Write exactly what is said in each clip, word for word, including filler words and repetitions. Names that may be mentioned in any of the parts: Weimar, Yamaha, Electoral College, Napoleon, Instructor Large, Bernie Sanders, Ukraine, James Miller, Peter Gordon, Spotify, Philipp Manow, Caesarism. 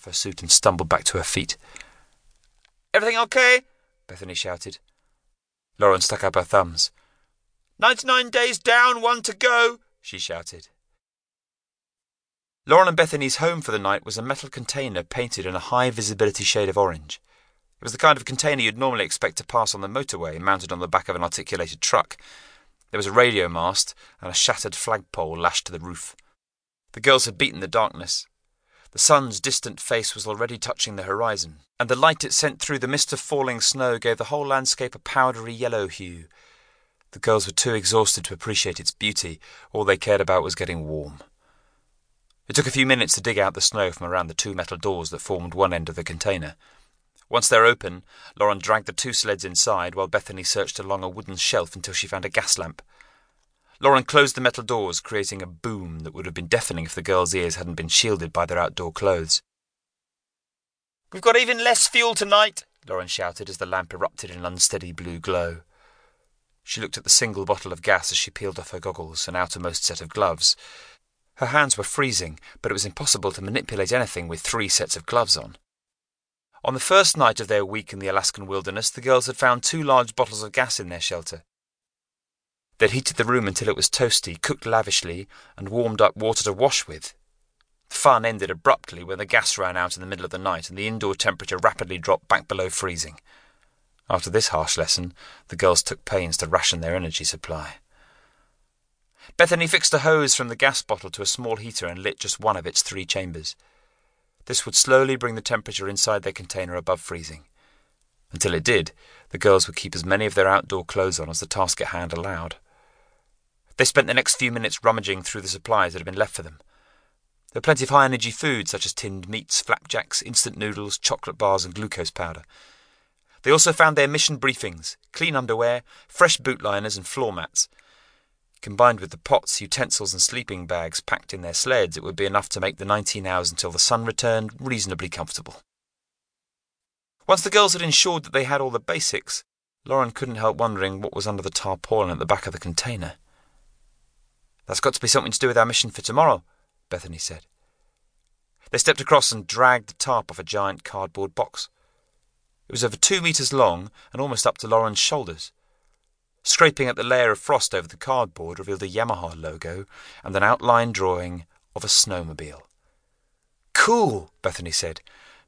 of her suit and stumbled back to her feet. "Everything okay?" Bethany shouted. Lauren stuck up her thumbs. "Ninety-nine days down, one to go," she shouted. Lauren and Bethany's home for the night was a metal container painted in a high-visibility shade of orange. It was the kind of container you'd normally expect to pass on the motorway, mounted on the back of an articulated truck. There was a radio mast and a shattered flagpole lashed to the roof. The girls had beaten the darkness. The sun's distant face was already touching the horizon, and the light it sent through the mist of falling snow gave the whole landscape a powdery yellow hue. The girls were too exhausted to appreciate its beauty. All they cared about was getting warm. It took a few minutes to dig out the snow from around the two metal doors that formed one end of the container. Once they're open, Lauren dragged the two sleds inside while Bethany searched along a wooden shelf until she found a gas lamp. Lauren closed the metal doors, creating a boom that would have been deafening if the girls' ears hadn't been shielded by their outdoor clothes. "We've got even less fuel tonight," Lauren shouted as the lamp erupted in an unsteady blue glow. She looked at the single bottle of gas as she peeled off her goggles and outermost set of gloves. Her hands were freezing, but it was impossible to manipulate anything with three sets of gloves on. On the first night of their week in the Alaskan wilderness, the girls had found two large bottles of gas in their shelter. They'd heated the room until it was toasty, cooked lavishly, and warmed up water to wash with. The fun ended abruptly when the gas ran out in the middle of the night and the indoor temperature rapidly dropped back below freezing. After this harsh lesson, the girls took pains to ration their energy supply. Bethany fixed a hose from the gas bottle to a small heater and lit just one of its three chambers. This would slowly bring the temperature inside their container above freezing. Until it did, the girls would keep as many of their outdoor clothes on as the task at hand allowed. They spent the next few minutes rummaging through the supplies that had been left for them. There were plenty of high-energy foods such as tinned meats, flapjacks, instant noodles, chocolate bars and glucose powder. They also found their mission briefings, clean underwear, fresh bootliners and floor mats. Combined with the pots, utensils and sleeping bags packed in their sleds, it would be enough to make the nineteen hours until the sun returned reasonably comfortable. Once the girls had ensured that they had all the basics, Lauren couldn't help wondering what was under the tarpaulin at the back of the container. "That's got to be something to do with our mission for tomorrow," Bethany said. They stepped across and dragged the tarp off a giant cardboard box. It was over two metres long and almost up to Lauren's shoulders. Scraping at the layer of frost over the cardboard revealed a Yamaha logo and an outline drawing of a snowmobile. "Cool," Bethany said.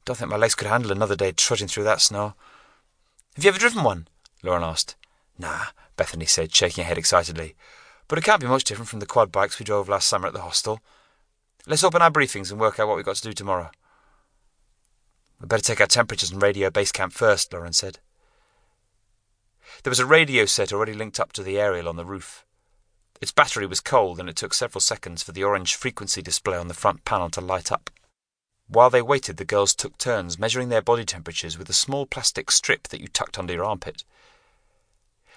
"Don't think my legs could handle another day trudging through that snow." "Have you ever driven one?" Lauren asked. "Nah," Bethany said, shaking her head excitedly. "But it can't be much different from the quad bikes we drove last summer at the hostel. Let's open our briefings and work out what we've got to do tomorrow." "We'd better take our temperatures and radio base camp first," Lauren said. There was a radio set already linked up to the aerial on the roof. Its battery was cold, and it took several seconds for the orange frequency display on the front panel to light up. While they waited, the girls took turns measuring their body temperatures with a small plastic strip that you tucked under your armpit.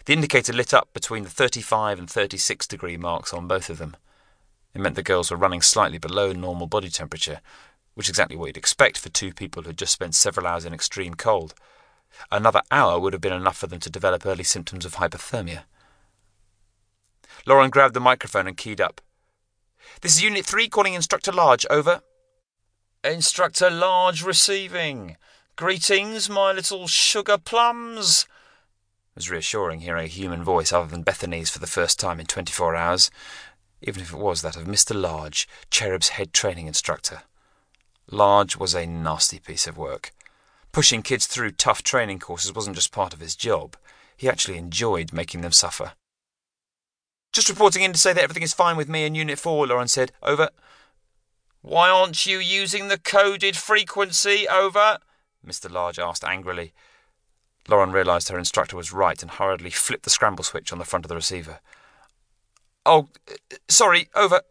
The indicator lit up between the thirty-five and thirty-six degree marks on both of them. It meant the girls were running slightly below normal body temperature, which is exactly what you'd expect for two people who had just spent several hours in extreme cold. Another hour would have been enough for them to develop early symptoms of hypothermia. Lauren grabbed the microphone and keyed up. "This is Unit three calling Instructor Large, over." "Instructor Large receiving. Greetings, my little sugar plums." It was reassuring hearing a human voice other than Bethany's for the first time in twenty-four hours, even if it was that of Mister Large, Cherub's head training instructor. Large was a nasty piece of work. Pushing kids through tough training courses wasn't just part of his job. He actually enjoyed making them suffer. "Just reporting in to say that everything is fine with me in Unit four, Lauren said. Over. "Why aren't you using the coded frequency, over?" Mister Large asked angrily. Lauren realised her instructor was right and hurriedly flipped the scramble switch on the front of the receiver. "Oh, sorry, over."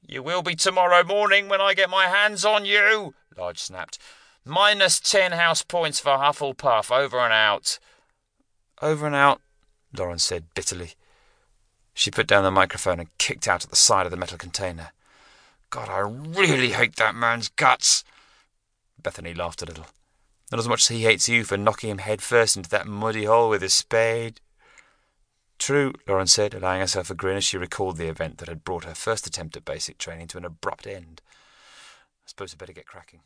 "You will be tomorrow morning when I get my hands on you," Large snapped. "Minus ten house points for Hufflepuff. Over and out." "Over and out," Lauren said bitterly. She put down the microphone and kicked out at the side of the metal container. "God, I really hate that man's guts." Bethany laughed a little. "Not as much as he hates you for knocking him headfirst into that muddy hole with his spade." "True," Lauren said, allowing herself a grin as she recalled the event that had brought her first attempt at basic training to an abrupt end. "I suppose I'd better get cracking."